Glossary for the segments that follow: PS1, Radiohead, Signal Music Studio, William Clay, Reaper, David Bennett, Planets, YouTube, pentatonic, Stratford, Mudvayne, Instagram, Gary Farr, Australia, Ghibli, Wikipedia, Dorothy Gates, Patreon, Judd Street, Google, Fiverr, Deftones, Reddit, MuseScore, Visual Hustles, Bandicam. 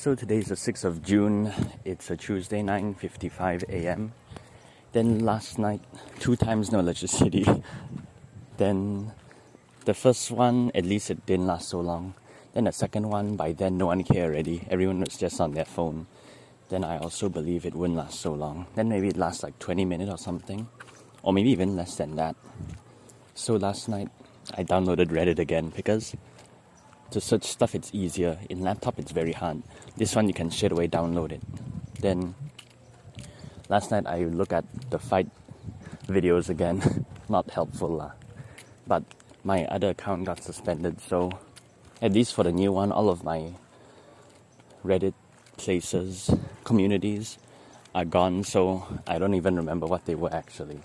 So today is the 6th of June, it's a Tuesday, 9:55 a.m. Then last night, two times no electricity. Then the first one, at least it didn't last so long. Then the second one, by then no one cared already. Everyone was just on their phone. Then I also believe it wouldn't last so long. Then maybe it lasts like 20 minutes or something. Or maybe even less than that. So last night, I downloaded Reddit again because to search stuff it's easier. In laptop it's very hard. This one you can straight away download it. Then last night I looked at the fight videos again. Not helpful lah. But my other account got suspended, so at least for the new one, all of my Reddit places, communities are gone, so I don't even remember what they were actually.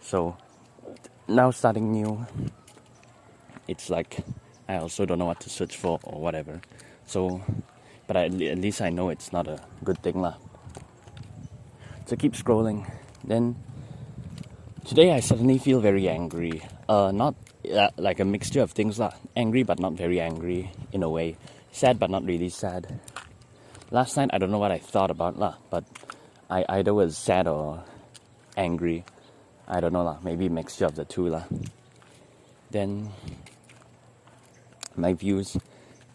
So now starting new, it's like I also don't know what to search for or whatever. So, but at least I know it's not a good thing lah. So keep scrolling. Then today I suddenly feel very angry. Like a mixture of things lah. Angry but not very angry in a way. Sad but not really sad. Last night I don't know what I thought about lah, but I either was sad or angry. I don't know lah. Maybe a mixture of the two lah. Then my views,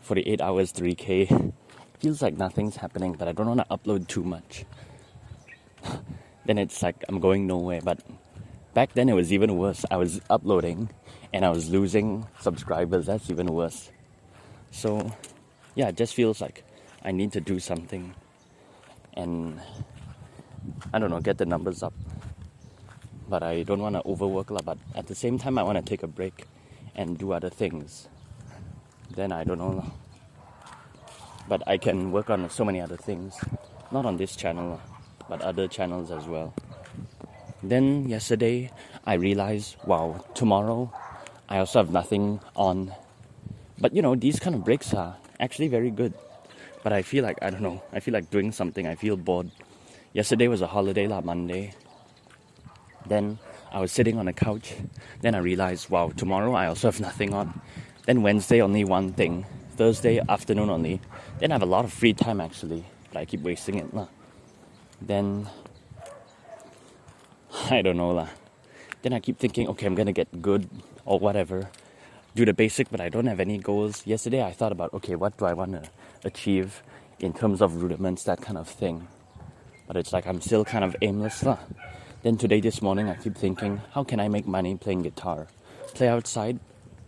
48 hours, 3K. Feels like nothing's happening, but I don't want to upload too much. Then it's like I'm going nowhere, but back then it was even worse. I was uploading and I was losing subscribers. That's even worse. So yeah, it just feels like I need to do something and I don't know, get the numbers up. But I don't want to overwork, but at the same time I want to take a break and do other things. Then I don't know. But I can work on so many other things. Not on this channel, but other channels as well. Then yesterday, I realized, wow, tomorrow I also have nothing on. But you know, these kind of breaks are actually very good. But I feel like, I don't know, I feel like doing something. I feel bored. Yesterday was a holiday, Monday. Then I was sitting on a couch. Then I realized, wow, tomorrow I also have nothing on. Then Wednesday, only one thing. Thursday, afternoon only. Then I have a lot of free time, actually. But I keep wasting it, lah. Then, I don't know, lah. Then I keep thinking, okay, I'm going to get good or whatever. Do the basic, but I don't have any goals. Yesterday, I thought about, okay, what do I want to achieve in terms of rudiments, that kind of thing. But it's like I'm still kind of aimless, lah. Then today, this morning, I keep thinking, how can I make money playing guitar? Play outside.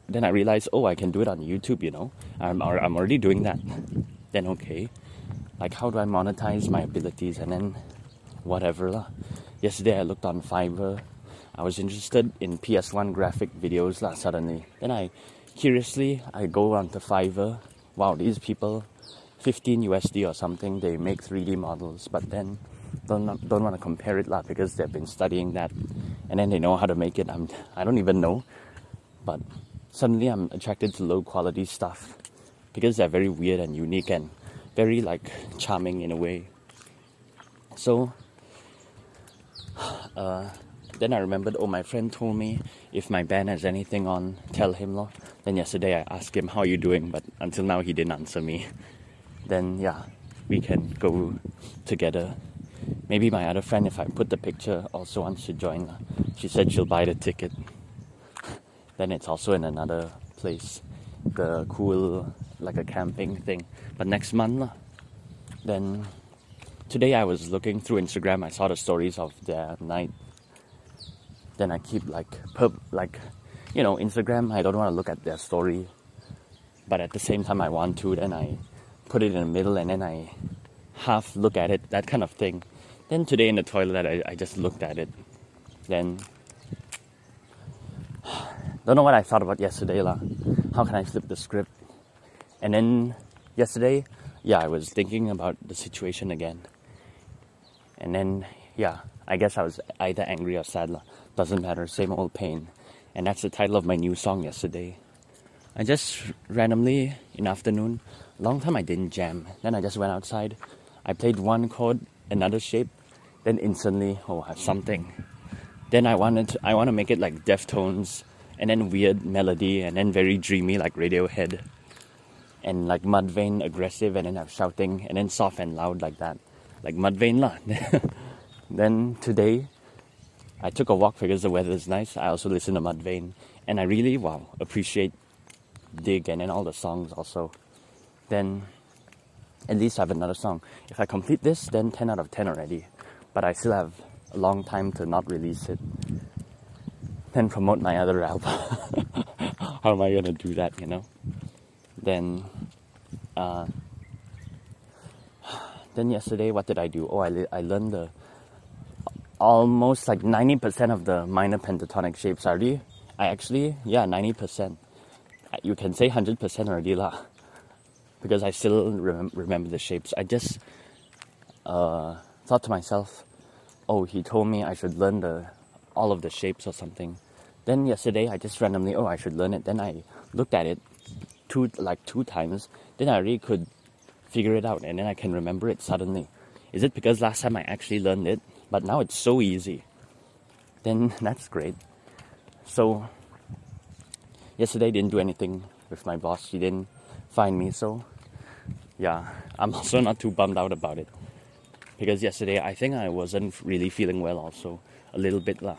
Then I realized, oh, I can do it on YouTube, you know. I'm already doing that. Then, okay, like how do I monetize my abilities? And then whatever lah. Yesterday, I looked on Fiverr. I was interested in PS1 graphic videos lah, suddenly. Then I go onto Fiverr. Wow, these people, $15 or something, they make 3D models. But then don't want to compare it lah, because they've been studying that. And then they know how to make it. I don't even know. But suddenly I'm attracted to low quality stuff because they're very weird and unique and very like charming in a way. So then I remembered, oh, my friend told me if my band has anything on, tell him lor. Then yesterday I asked him, how are you doing? But until now he didn't answer me. Then yeah, we can go together. Maybe my other friend, if I put the picture, also wants to join. She said she'll buy the ticket. Then it's also in another place, the cool, like a camping thing. But next month lah. Then today I was looking through Instagram. I saw the stories of their night. Then I keep Instagram. I don't want to look at their story, but at the same time I want to. Then I put it in the middle and then I half look at it. That kind of thing. Then today in the toilet I just looked at it. Then don't know what I thought about yesterday lah. How can I flip the script? And then yesterday, yeah, I was thinking about the situation again. And then, yeah, I guess I was either angry or sad lah. Doesn't matter, same old pain. And that's the title of my new song yesterday. I just randomly, in the afternoon, long time I didn't jam. Then I just went outside. I played one chord, another shape. Then instantly, oh, I have something. Then I want to make it like Deftones. And then weird melody, and then very dreamy like Radiohead. and like Mudvayne aggressive, and then I'm shouting, and then soft and loud like that, like Mudvayne lah. Then today I took a walk because the weather's nice. I also listened to Mudvayne, and I really appreciate Dig and then all the songs also. Then at least I have another song. If I complete this, then 10 out of 10 already. But I still have a long time to not release it. Then promote my other album. How am I gonna do that, you know? Then, yesterday, what did I do? Oh, I learned the almost like 90% of the minor pentatonic shapes already. 90%. You can say 100% already lah. Because I still remember the shapes. I just thought to myself, oh, he told me I should learn all of the shapes or something. Then yesterday, I just randomly, I should learn it. Then I looked at it two times. Then I really could figure it out, and then I can remember it suddenly. Is it because last time I actually learned it, but now it's so easy? Then that's great. So yesterday I didn't do anything with my boss. She didn't find me, so yeah, I'm also not too bummed out about it, because yesterday I think I wasn't really feeling well also, a little bit lah.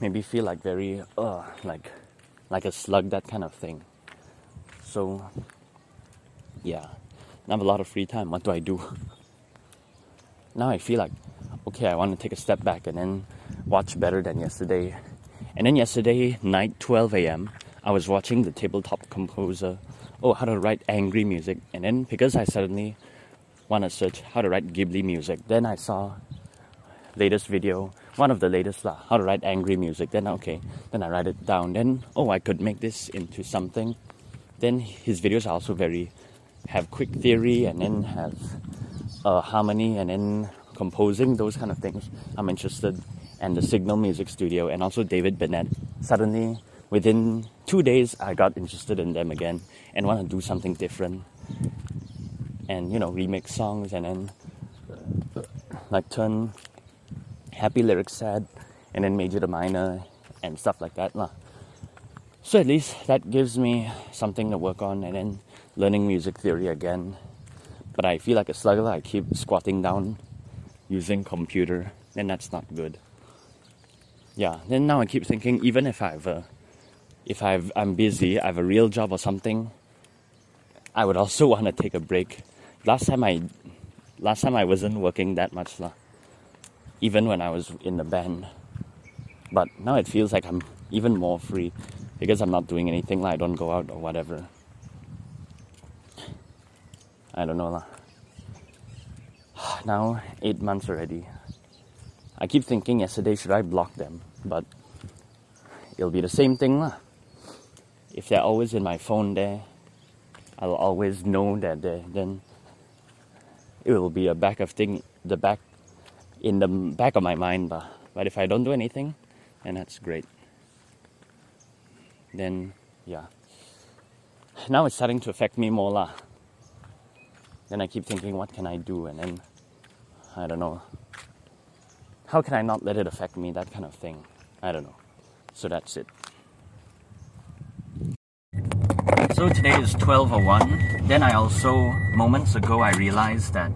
Maybe feel like very, like a slug, that kind of thing. So yeah, I have a lot of free time. What do I do? Now I feel like, okay, I want to take a step back and then watch better than yesterday. And then yesterday night, 12 a.m., I was watching the Tabletop Composer, how to write angry music. And then because I suddenly want to search how to write Ghibli music, then I saw latest video, one of the latest lah, how to write angry music. Then then I write it down. Then I could make this into something. Then his videos are also have quick theory, and then have harmony, and then composing, those kind of things. I'm interested, and the Signal Music Studio, and also David Bennett. Suddenly, within 2 days, I got interested in them again and want to do something different, and remix songs, and then turn happy lyrics sad, and then major to minor and stuff like that lah. So at least that gives me something to work on, and then learning music theory again. But I feel like a slugger. I keep squatting down using computer, and that's not good. Yeah. Then now I keep thinking, even if I have I'm busy, I have a real job or something, I would also want to take a break. Last time I wasn't working that much lah, even when I was in the band. But now it feels like I'm even more free, because I'm not doing anything lah. I don't go out or whatever. I don't know lah. Now 8 months already. I keep thinking yesterday, should I block them? But it'll be the same thing lah. If they're always in my phone there, I'll always know that they're then. It will be in the back of my mind bah. But if I don't do anything, then that's great. Then yeah. Now it's starting to affect me more lah. Then I keep thinking, what can I do? And then I don't know. How can I not let it affect me? That kind of thing. I don't know. So that's it. So today is 12:01. Then I also, moments ago, I realized that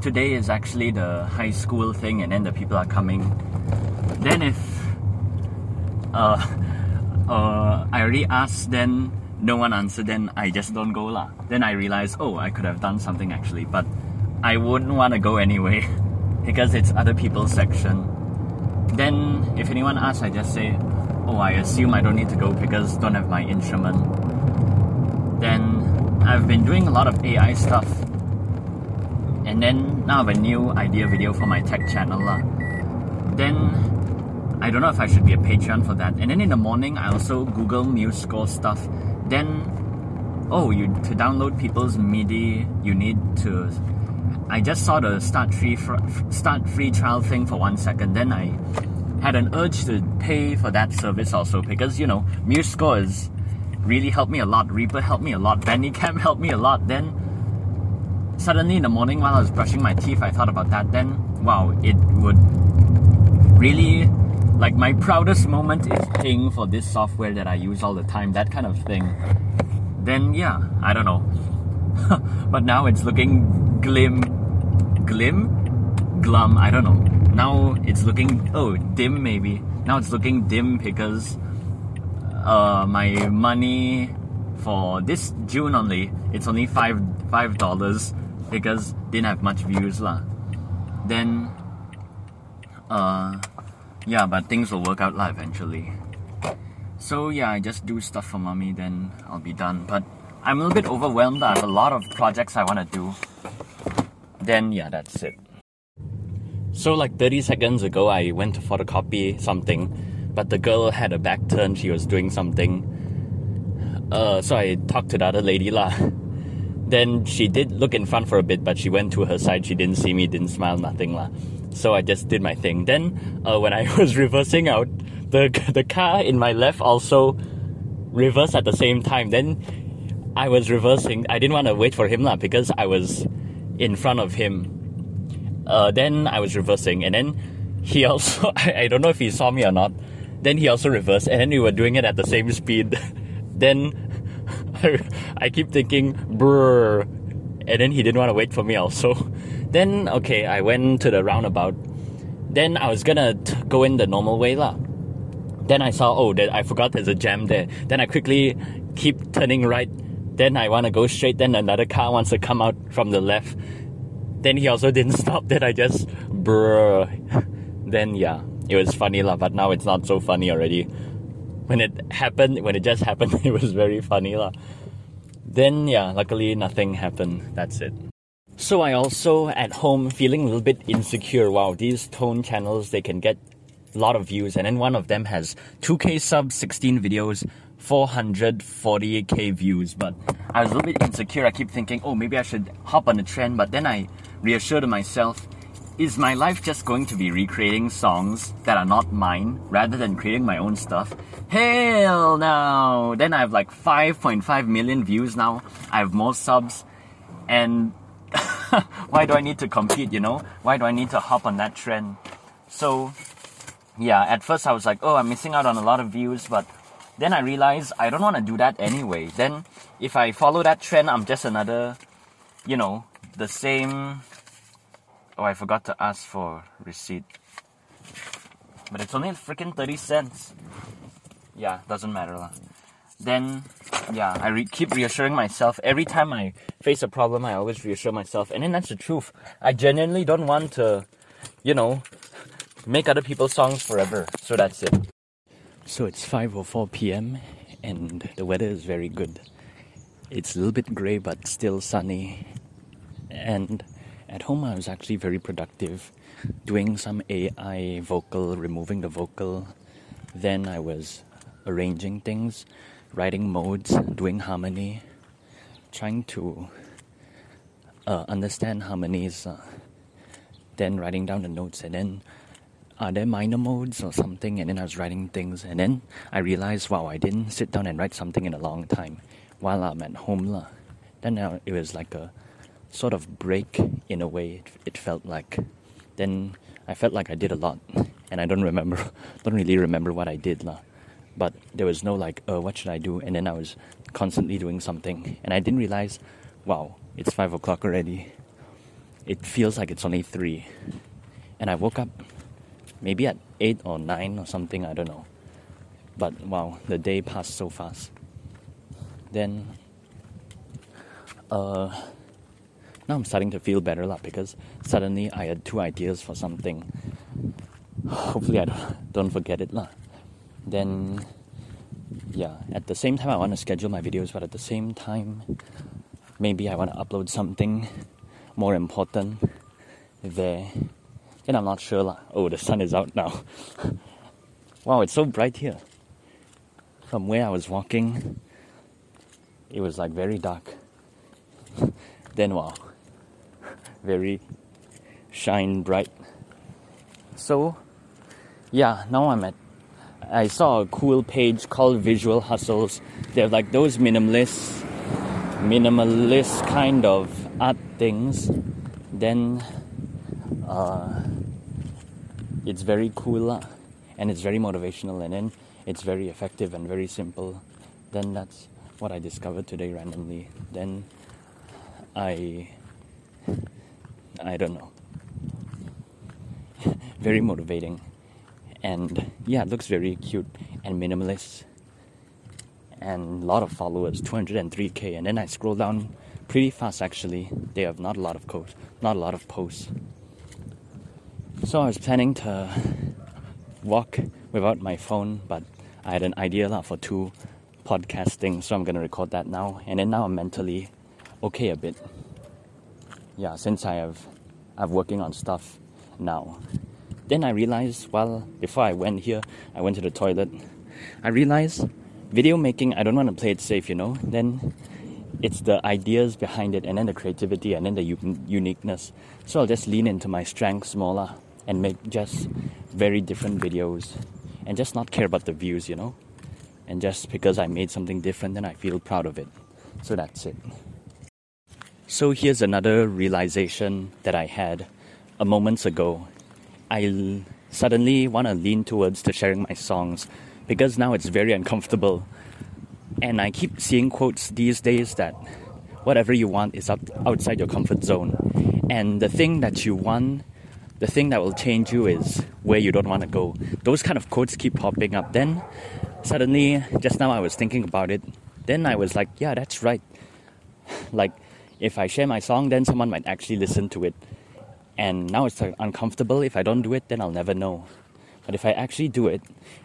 today is actually the high school thing, and then the people are coming. Then if I already asked, then no one answered, then I just don't go lah. Then I realized, I could have done something actually, but I wouldn't want to go anyway because it's other people's section. Then if anyone asks, I just say, I assume I don't need to go because don't have my instrument. Then I've been doing a lot of AI stuff, and then now I have a new idea video for my tech channel lah. Then I don't know if I should be a Patreon for that. And then in the morning, I also Google MuseScore stuff. Then, to download people's MIDI, you need to... I just saw the start free trial thing for 1 second. Then I had an urge to pay for that service also, because, MuseScore has really helped me a lot. Reaper helped me a lot. Bandicam helped me a lot. Then, suddenly in the morning while I was brushing my teeth, I thought about that. Then, it would really... Like, my proudest moment is paying for this software that I use all the time, that kind of thing. then yeah, I don't know. But now it's looking glum, I don't know. Now it's looking, oh, dim maybe. Now it's looking dim because my money for this June only, it's only $5 because didn't have much views lah. Then, yeah, but things will work out lah eventually. So yeah, I just do stuff for mommy, then I'll be done. But I'm a little bit overwhelmed. I have a lot of projects I want to do. Then yeah, that's it. So like 30 seconds ago, I went to photocopy something, but the girl had a back turn. She was doing something. So I talked to the other lady lah. Then she did look in front for a bit, but she went to her side. She didn't see me, didn't smile, nothing lah. So I just did my thing. Then when I was reversing out, the car in my left also reversed at the same time. Then I was reversing. I didn't want to wait for him lah because I was in front of him. Then I was reversing, and then he also I don't know if he saw me or not. Then he also reversed, and then we were doing it at the same speed. Then I keep thinking, brr, and then he didn't want to wait for me also. Then, okay, I went to the roundabout. Then I was gonna go in the normal way lah. Then I saw, oh, I forgot there's a jam there. Then I quickly keep turning right. Then I want to go straight. Then another car wants to come out from the left. Then he also didn't stop. Then I just, brr. Then, yeah, it was funny lah, but now it's not so funny already. When it just happened, it was very funny lah. Then yeah, luckily nothing happened. That's it. So I also at home feeling a little bit insecure. Wow, these tone channels, they can get a lot of views, and then one of them has 2K subs, 16 videos, 440K views. But I was a little bit insecure. I keep thinking, oh, maybe I should hop on the trend. But then I reassured myself, is my life just going to be recreating songs that are not mine rather than creating my own stuff? Hell no! Then I have like 5.5 million views now. I have more subs. And why do I need to compete, you know? Why do I need to hop on that trend? So, yeah, at first I was like, oh, I'm missing out on a lot of views. But then I realized I don't want to do that anyway. Then if I follow that trend, I'm just another, you know, the same... Oh, I forgot to ask for receipt. But it's only freaking 30 cents. Yeah, doesn't matter lah. Then, yeah, I keep reassuring myself. Every time I face a problem, I always reassure myself. And then that's the truth. I genuinely don't want to, you know, make other people's songs forever. So that's it. So it's 5:04 p.m. and the weather is very good. It's a little bit grey but still sunny. And... at home, I was actually very productive, doing some AI vocal, removing the vocal. Then I was arranging things, writing modes, doing harmony, trying to understand harmonies, then writing down the notes, and then are there minor modes or something? And then I was writing things, and then I realized, wow, I didn't sit down and write something in a long time while I'm at home lah. Then it was like a sort of break in a way, it felt like. Then I felt like I did a lot, and I don't really remember what I did lah. But there was no like, what should I do? And then I was constantly doing something, and I didn't realize, wow, it's 5 o'clock already. It feels like it's only 3, and I woke up maybe at 8 or 9 or something, I don't know. But wow, the day passed so fast. Then now I'm starting to feel better lah, because suddenly I had 2 ideas for something. Hopefully I don't forget it lah. Then, yeah, at the same time I want to schedule my videos, but at the same time, maybe I want to upload something more important there. Then I'm not sure lah. Oh, the sun is out now. Wow, it's so bright here. From where I was walking, it was like very dark. Then wow, very shine bright. So yeah, now I saw a cool page called Visual Hustles. They're like those minimalist kind of art things. Then it's very cool and it's very motivational, and then it's very effective and very simple. Then that's what I discovered today randomly, then I don't know. Very motivating. And yeah, it looks very cute and minimalist. And a lot of followers, 203K. And then I scroll down pretty fast actually. They have not a lot of posts. So I was planning to walk without my phone, but I had an idea for two podcasting, so I'm going to record that now. And then now I'm mentally okay a bit. Yeah, since I'm working on stuff now. Then I realized, before I went here, I went to the toilet. I realized video making, I don't want to play it safe, you know. Then it's the ideas behind it, and then the creativity, and then the uniqueness. So I'll just lean into my strengths more and make just very different videos and just not care about the views, you know. And just because I made something different, then I feel proud of it. So that's it. So here's another realization that I had a moment ago. I suddenly want to lean towards to sharing my songs because now it's very uncomfortable. And I keep seeing quotes these days that whatever you want is outside your comfort zone. And the thing that you want, the thing that will change you is where you don't want to go. Those kind of quotes keep popping up. Then suddenly, just now I was thinking about it. Then I was like, yeah, that's right. Like, if I share my song, then someone might actually listen to it. And now it's uncomfortable. If I don't do it, then I'll never know. But if I actually do it,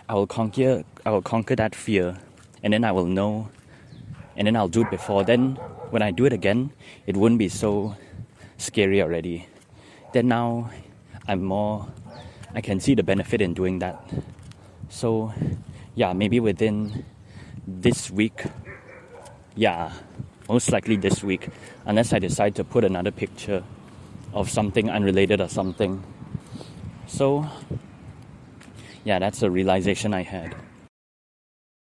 I will conquer that fear. And then I will know. And then I'll do it before. Then when I do it again, it wouldn't be so scary already. Then now I can see the benefit in doing that. So yeah, maybe within this week. Yeah, most likely this week. Unless I decide to put another picture of something unrelated or something. So yeah, that's a realization I had.